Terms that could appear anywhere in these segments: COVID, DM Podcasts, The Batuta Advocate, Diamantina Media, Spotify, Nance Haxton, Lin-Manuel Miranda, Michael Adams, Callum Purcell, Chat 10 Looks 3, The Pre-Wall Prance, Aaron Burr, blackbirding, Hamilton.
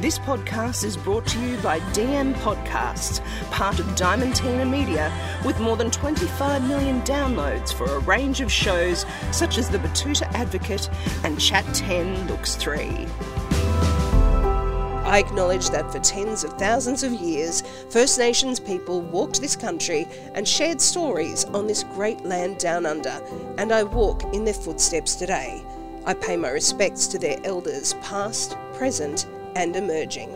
This podcast is brought to you by DM Podcasts, part of Diamantina Media, with more than 25 million downloads for a range of shows such as The Batuta Advocate and Chat 10 Looks 3. I acknowledge that for tens of thousands of years, First Nations people walked this country and shared stories on this great land down under, and I walk in their footsteps today. I pay my respects to their elders, past, present, and emerging.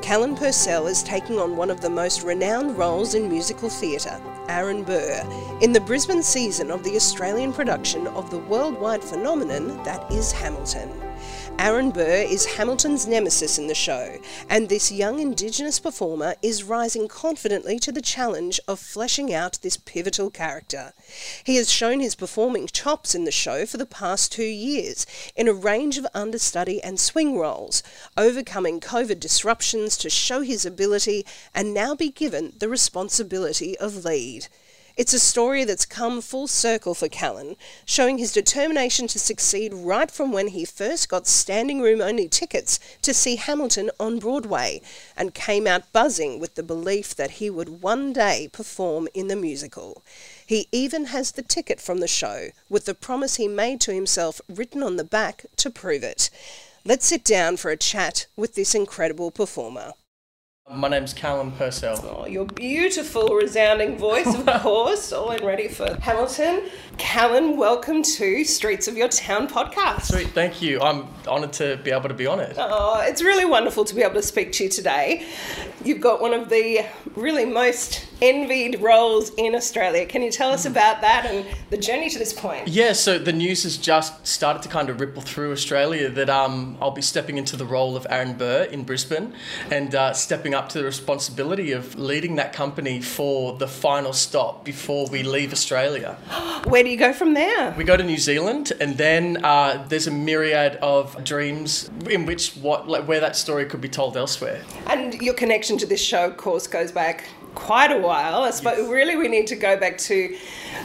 Callum Purcell is taking on one of the most renowned roles in musical theatre, Aaron Burr, in the Brisbane season of the Australian production of the worldwide phenomenon that is Hamilton. Aaron Burr is Hamilton's nemesis in the show, and this young Indigenous performer is rising confidently to the challenge of fleshing out this pivotal character. He has shown his performing chops in the show for the past 2 years in a range of understudy and swing roles, overcoming COVID disruptions to show his ability and now be given the responsibility of lead. It's a story that's come full circle for Callan, showing his determination to succeed right from when he first got standing room only tickets to see Hamilton on Broadway and came out buzzing with the belief that he would one day perform in the musical. He even has the ticket from the show with the promise he made to himself written on the back to prove it. Let's sit down for a chat with this incredible performer. My name's Callum Purcell. Oh, your beautiful resounding voice, of course, all in ready for Hamilton. Callum, welcome to Streets of Your Town podcast. Sweet, thank you. I'm honoured to be able to be on it. Oh, it's really wonderful to be able to speak to you today. You've got one of the really most envied roles in Australia. Can you tell us about that and the journey to this point? Yeah, so the news has just started to kind of ripple through Australia that I'll be stepping into the role of Aaron Burr in Brisbane and stepping up to the responsibility of leading that company for the final stop before we leave Australia. Where do you go from there? We go to New Zealand, and then there's a myriad of dreams in which where that story could be told elsewhere. And your connection to this show, of course, goes back quite a while, I suppose. Yes. Really, we need to go back to,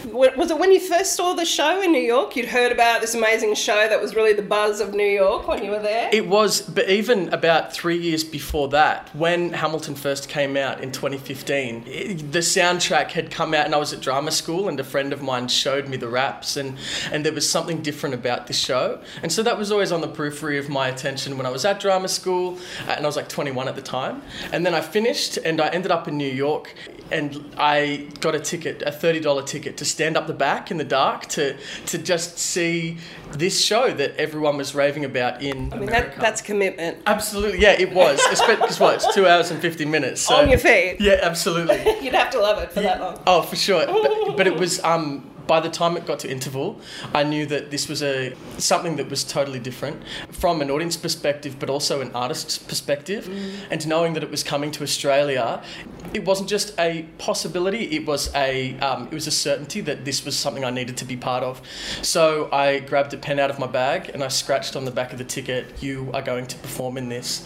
was it when you first saw the show in New York? You'd heard about this amazing show that was really the buzz of New York when you were there? It was, but even about 3 years before that, when Hamilton first came out in 2015, the soundtrack had come out, and I was at drama school, and a friend of mine showed me the raps, and there was something different about this show. And so that was always on the periphery of my attention when I was at drama school, and I was like 21 at the time. And then I finished, and I ended up in New York, and I got a ticket, a $30 ticket, to stand up the back in the dark to just see this show that everyone was raving about in America. That's commitment. Absolutely, yeah, it was. Because it's 2 hours and 50 minutes. So. On your feet. Yeah, absolutely. You'd have to love it for that long. Oh, for sure. But it was... by the time it got to interval, I knew that this was something that was totally different from an audience perspective, but also an artist's perspective. And knowing that it was coming to Australia, it wasn't just a possibility; it was a certainty that this was something I needed to be part of. So I grabbed a pen out of my bag and I scratched on the back of the ticket, "You are going to perform in this."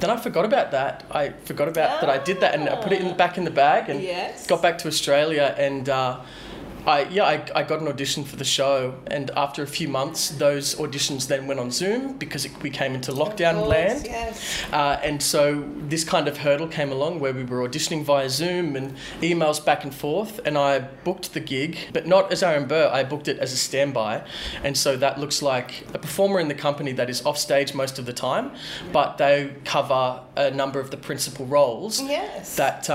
Then I forgot about that. I forgot about that I did that, and I put it back in the bag and got back to Australia and. I got an audition for the show, and after a few months, those auditions then went on Zoom because we came into lockdown land. Yes. And so this kind of hurdle came along where we were auditioning via Zoom and emails back and forth, and I booked the gig, but not as Aaron Burr. I booked it as a standby, and so that looks like a performer in the company that is off stage most of the time, but they cover a number of the principal roles that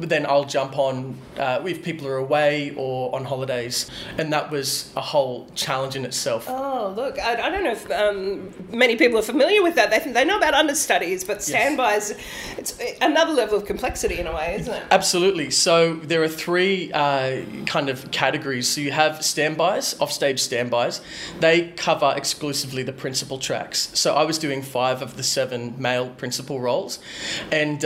then I'll jump on if people are away or on holidays. And that was a whole challenge in itself. Oh, look, I don't know if many people are familiar with that. They think they know about understudies, but standbys, it's another level of complexity in a way, isn't it? Absolutely. So there are three kind of categories. So you have standbys, offstage standbys. They cover exclusively the principal tracks. So I was doing 5 of the 7 male principal roles. And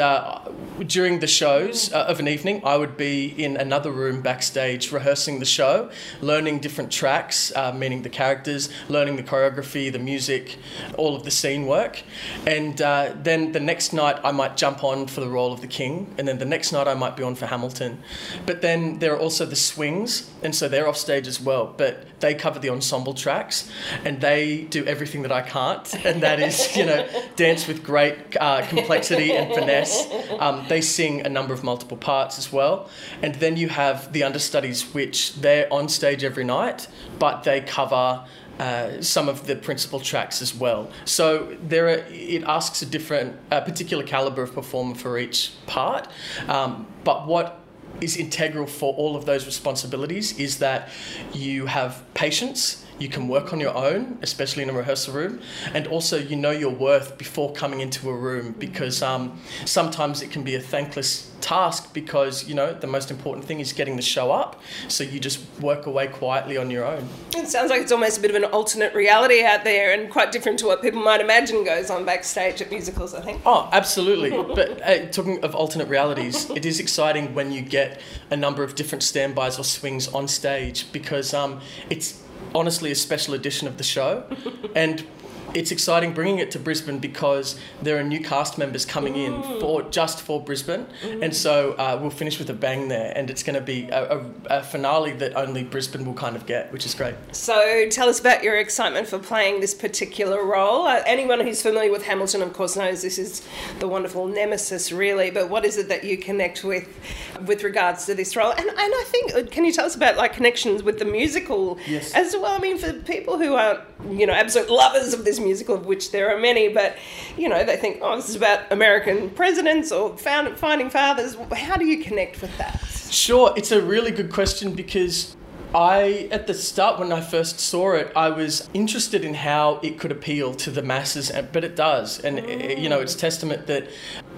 during the shows of an evening, I would be in another room backstage rehearsing the show, learning different tracks, meaning the characters, learning the choreography, the music, all of the scene work. And then the next night I might jump on for the role of the king, and then the next night I might be on for Hamilton. But then there are also the swings, and so they're off stage as well, but they cover the ensemble tracks, and they do everything that I can't, and that is, you know, dance with great complexity and finesse. They sing a number of multiple parts as well. And then you have the understudies, which they're on stage every night, but they cover some of the principal tracks as well. So there are, it asks a different, a particular calibre of performer for each part. But what is integral for all of those responsibilities is that you have patience. You can work on your own, especially in a rehearsal room. And also, you know your worth before coming into a room, because sometimes it can be a thankless task, because, you know, the most important thing is getting the show up. So you just work away quietly on your own. It sounds like it's almost a bit of an alternate reality out there, and quite different to what people might imagine goes on backstage at musicals, I think. Oh, absolutely. But talking of alternate realities, it is exciting when you get a number of different standbys or swings on stage, because it's honestly a special edition of the show, and it's exciting bringing it to Brisbane, because there are new cast members coming in for Brisbane, and so we'll finish with a bang there, and it's going to be a finale that only Brisbane will kind of get, which is great. So tell us about your excitement for playing this particular role. Anyone who's familiar with Hamilton, of course, knows this is the wonderful nemesis, really, but what is it that you connect with regards to this role? And I think, can you tell us about, like, connections with the musical as well? I mean, for people who are, you know, absolute lovers of this musical, of which there are many, but, you know, they think, oh, this is about American presidents or finding fathers. How do you connect with that? Sure, it's a really good question, because at the start, when I first saw it, I was interested in how it could appeal to the masses, but it does. And, you know, it's testament that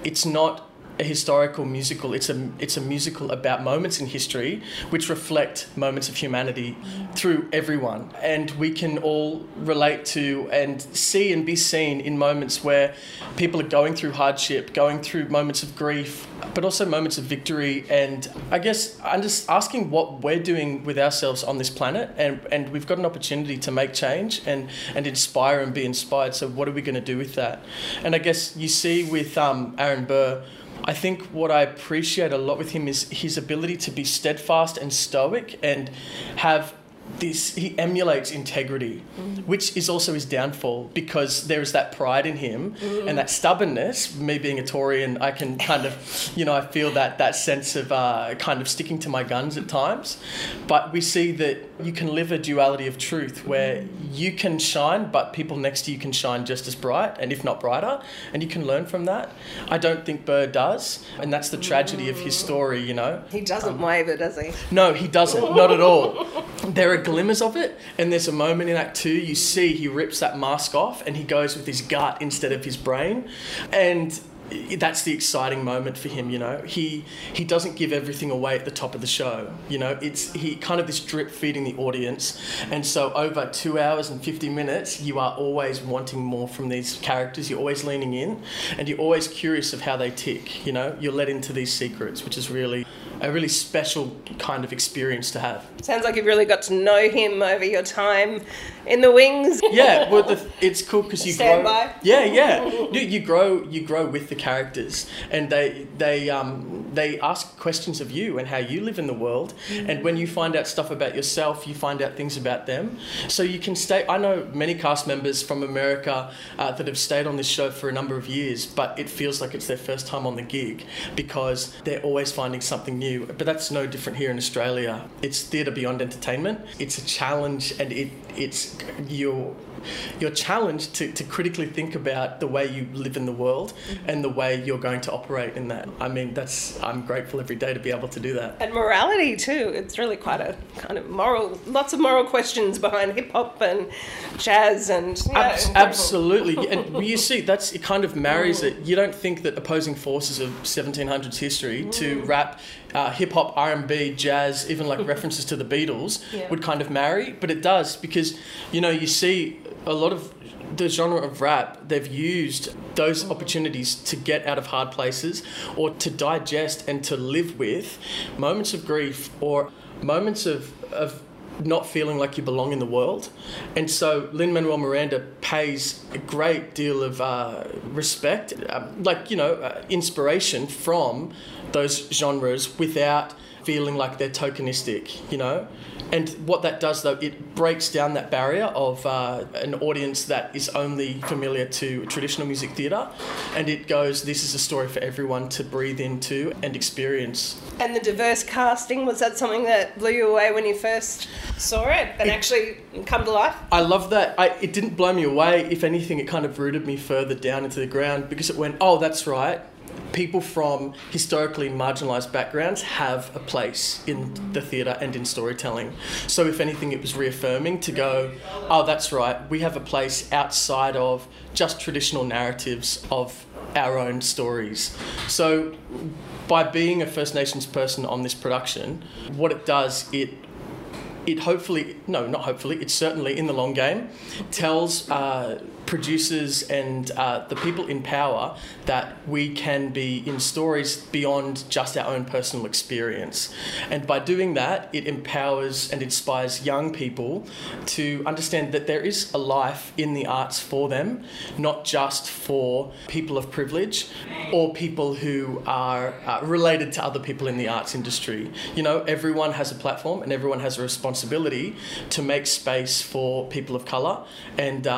it's not a historical musical, it's a musical about moments in history which reflect moments of humanity through everyone, and we can all relate to and see and be seen in moments where people are going through hardship, going through moments of grief, but also moments of victory. And I guess I'm just asking what we're doing with ourselves on this planet, and we've got an opportunity to make change and inspire and be inspired, so what are we going to do with that? And I guess you see with Aaron Burr, I think what I appreciate a lot with him is his ability to be steadfast and stoic, and have this, he emulates integrity, which is also his downfall, because there is that pride in him and that stubbornness. Me being a Tory, and I can kind of, you know, I feel that sense of kind of sticking to my guns at times. But we see that you can live a duality of truth, where you can shine, but people next to you can shine just as bright, and if not brighter, and you can learn from that. I don't think Burr does, and that's the tragedy of his story, you know. He doesn't waver, does he? No, he doesn't, not at all. There are glimmers of it, and there's a moment in Act 2 you see he rips that mask off and he goes with his gut instead of his brain, and that's the exciting moment for him, you know. He doesn't give everything away at the top of the show, you know. It's he kind of this drip feeding the audience, and so over 2 hours and 50 minutes you are always wanting more from these characters. You're always leaning in, and you're always curious of how they tick, you know. You're led into these secrets, which is really a really special kind of experience to have. Sounds like you've really got to know him over your time in the wings. Yeah, well, it's cool because you stand grow. By. Yeah, yeah. You grow with the characters, and they ask questions of you and how you live in the world. And when you find out stuff about yourself, you find out things about them. So you can stay. I know many cast members from America that have stayed on this show for a number of years, but it feels like it's their first time on the gig, because they're always finding something new. But that's no different here in Australia. It's theatre beyond entertainment. It's a challenge, and it's you're you're challenged to critically think about the way you live in the world and the way you're going to operate in that. I mean, I'm grateful every day to be able to do that. And morality too. It's really quite a kind of moral, lots of moral questions behind hip hop and jazz and... You know, absolutely. And you see, it kind of marries it. You don't think that opposing forces of 1700s history to rap, hip hop, R&B, jazz, even like references to the Beatles would kind of marry, but it does, because, you know, you see a lot of the genre of rap, they've used those opportunities to get out of hard places or to digest and to live with moments of grief or moments of not feeling like you belong in the world. And so Lin-Manuel Miranda pays a great deal of respect, inspiration from those genres without feeling like they're tokenistic, you know? And what that does, though, it breaks down that barrier of an audience that is only familiar to traditional music theatre, and it goes, this is a story for everyone to breathe into and experience. And the diverse casting, was that something that blew you away when you first saw it and actually come to life? I love that. It didn't blow me away. If anything, it kind of rooted me further down into the ground, because it went, oh, that's right. People from historically marginalised backgrounds have a place in the theatre and in storytelling. So if anything, it was reaffirming to go, oh, that's right, we have a place outside of just traditional narratives of our own stories. So by being a First Nations person on this production, what it does, it certainly, in the long game, tells producers and the people in power that we can be in stories beyond just our own personal experience. And by doing that, it empowers and inspires young people to understand that there is a life in the arts for them, not just for people of privilege or people who are related to other people in the arts industry. You know, everyone has a platform and everyone has a responsibility to make space for people of colour and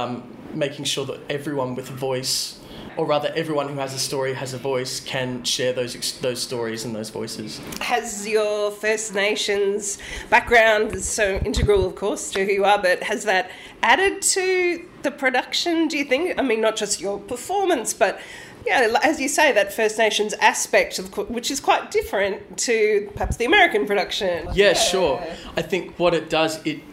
making sure that everyone with a voice, or rather everyone who has a story has a voice, can share those stories and those voices. Has your First Nations background, is so integral of course to who you are, but has that added to the production, do you think? I mean, not just your performance, but yeah, as you say, that First Nations aspect, which is quite different to perhaps the American production. Yeah, sure. I think what it does, it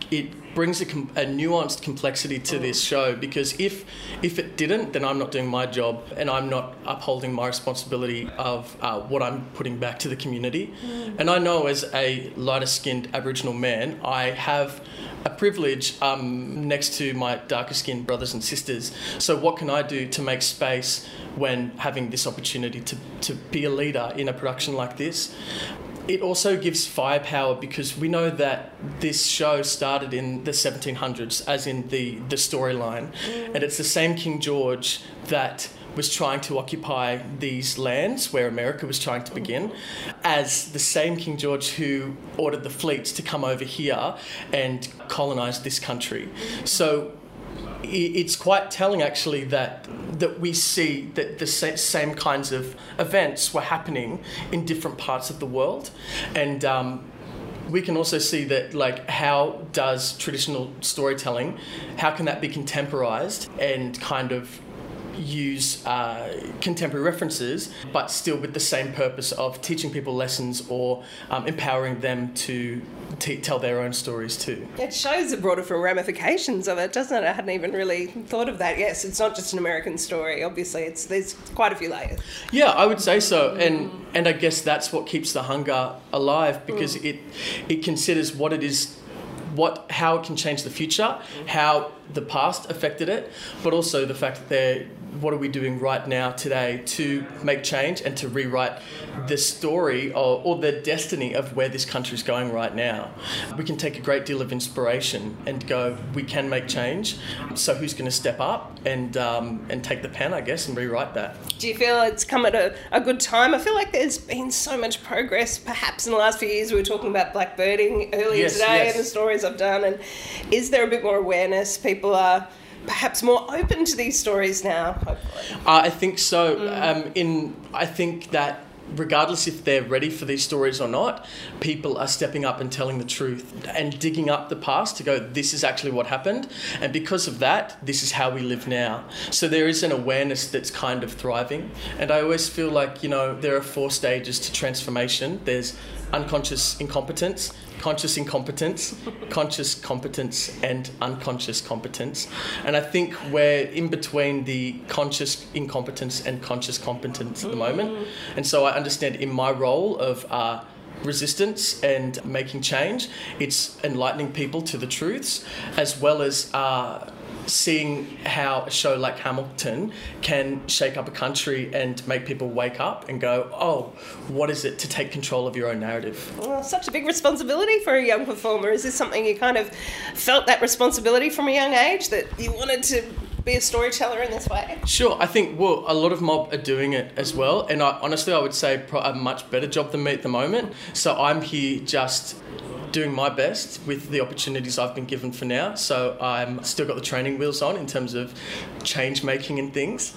brings a nuanced complexity to this show, because if it didn't, then I'm not doing my job and I'm not upholding my responsibility of what I'm putting back to the community. And I know as a lighter-skinned Aboriginal man, I have a privilege next to my darker-skinned brothers and sisters. So what can I do to make space when having this opportunity to be a leader in a production like this? It also gives firepower, because we know that this show started in the 1700s, as in the storyline. And it's the same King George that was trying to occupy these lands where America was trying to begin, as the same King George who ordered the fleets to come over here and colonise this country. So it's quite telling, actually, that we see that the same kinds of events were happening in different parts of the world. And we can also see that, like, how does traditional storytelling, how can that be contemporised and kind of use contemporary references, but still with the same purpose of teaching people lessons or empowering them to tell their own stories too. It shows the broader ramifications of it, doesn't it? I hadn't even really thought of that. Yes, it's not just an American story, obviously. There's quite a few layers. Yeah, I would say so. And I guess that's what keeps the hunger alive, because it considers what it is, how it can change the future, how the past affected it, but also the fact that what are we doing right now today to make change and to rewrite the story or the destiny of where this country is going right now. We can take a great deal of inspiration and go, we can make change, so who's going to step up and take the pen, I guess, and rewrite that. Do you feel it's come at a good time? I feel like there's been so much progress perhaps in the last few years. We were talking about blackbirding earlier today and the stories I've done, and is there a bit more awareness? People are perhaps more open to these stories now, hopefully. I think so. I think that regardless if they're ready for these stories or not, people are stepping up and telling the truth and digging up the past to go, this is actually what happened. And because of that, this is how we live now. So there is an awareness that's kind of thriving. And I always feel like, you know, there are four stages to transformation. There's unconscious incompetence, conscious incompetence, conscious competence, and unconscious competence. And I think we're in between the conscious incompetence and conscious competence at the moment. And so I understand in my role of resistance and making change, it's enlightening people to the truths, as well as seeing how a show like Hamilton can shake up a country and make people wake up and go, oh, what is it to take control of your own narrative? Well, such a big responsibility for a young performer. Is this something you kind of felt that responsibility from a young age, that you wanted to be a storyteller in this way? Sure. I think, well, a lot of mob are doing it as well. And honestly, I would say a much better job than me at the moment. So I'm here just doing my best with the opportunities I've been given for now. So I'm still got the training wheels on in terms of change making and things.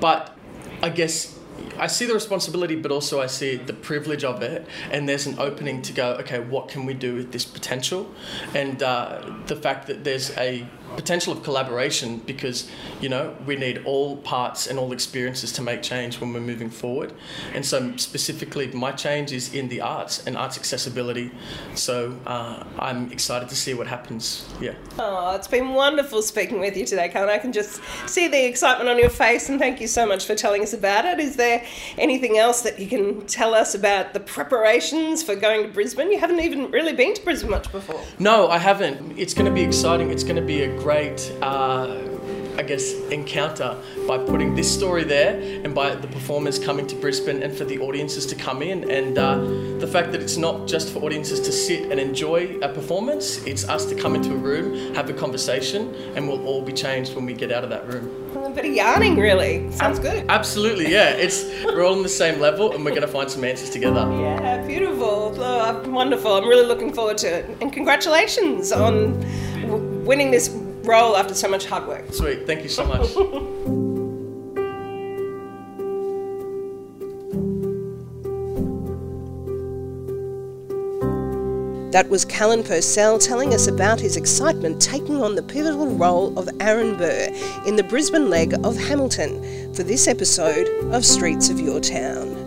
But I guess I see the responsibility, but also I see the privilege of it. And there's an opening to go, okay, what can we do with this potential? And the fact that there's a potential of collaboration, because, you know, we need all parts and all experiences to make change when we're moving forward. And so specifically my change is in the arts and arts accessibility. So I'm excited to see what happens. Yeah. Oh, it's been wonderful speaking with you today, Callum. I can just see the excitement on your face, and thank you so much for telling us about it. Is there anything else that you can tell us about the preparations for going to Brisbane? You haven't even really been to Brisbane much before. No, I haven't. It's going to be exciting. It's going to be a great, I guess, encounter by putting this story there, and by the performers coming to Brisbane, and for the audiences to come in, and the fact that it's not just for audiences to sit and enjoy a performance, it's us to come into a room, have a conversation, and we'll all be changed when we get out of that room. A bit of yarning, really. Sounds good. Absolutely, yeah. We're all on the same level, and we're going to find some answers together. Yeah, beautiful. Oh, wonderful. I'm really looking forward to it. And congratulations on winning this role after so much hard work. Sweet, thank you so much. That was Callum Purcell telling us about his excitement taking on the pivotal role of Aaron Burr in the Brisbane leg of Hamilton for this episode of Streets of Your Town.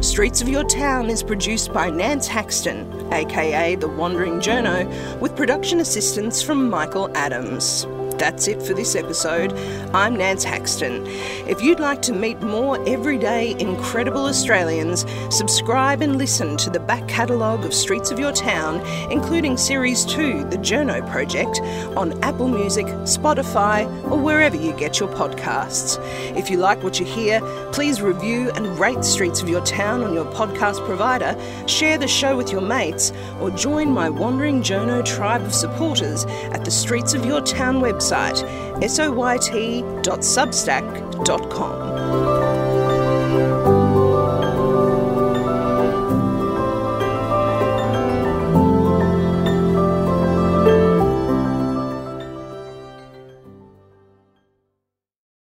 Streets of Your Town is produced by Nance Haxton, aka The Wandering Journo, with production assistance from Michael Adams. That's it for this episode. I'm Nance Haxton. If you'd like to meet more everyday incredible Australians, subscribe and listen to the back catalogue of Streets of Your Town, including Series 2, The Journo Project, on Apple Music, Spotify, or wherever you get your podcasts. If you like what you hear, please review and rate Streets of Your Town on your podcast provider, share the show with your mates, or join my Wandering Journo tribe of supporters at the Streets of Your Town website, soyt.substack.com.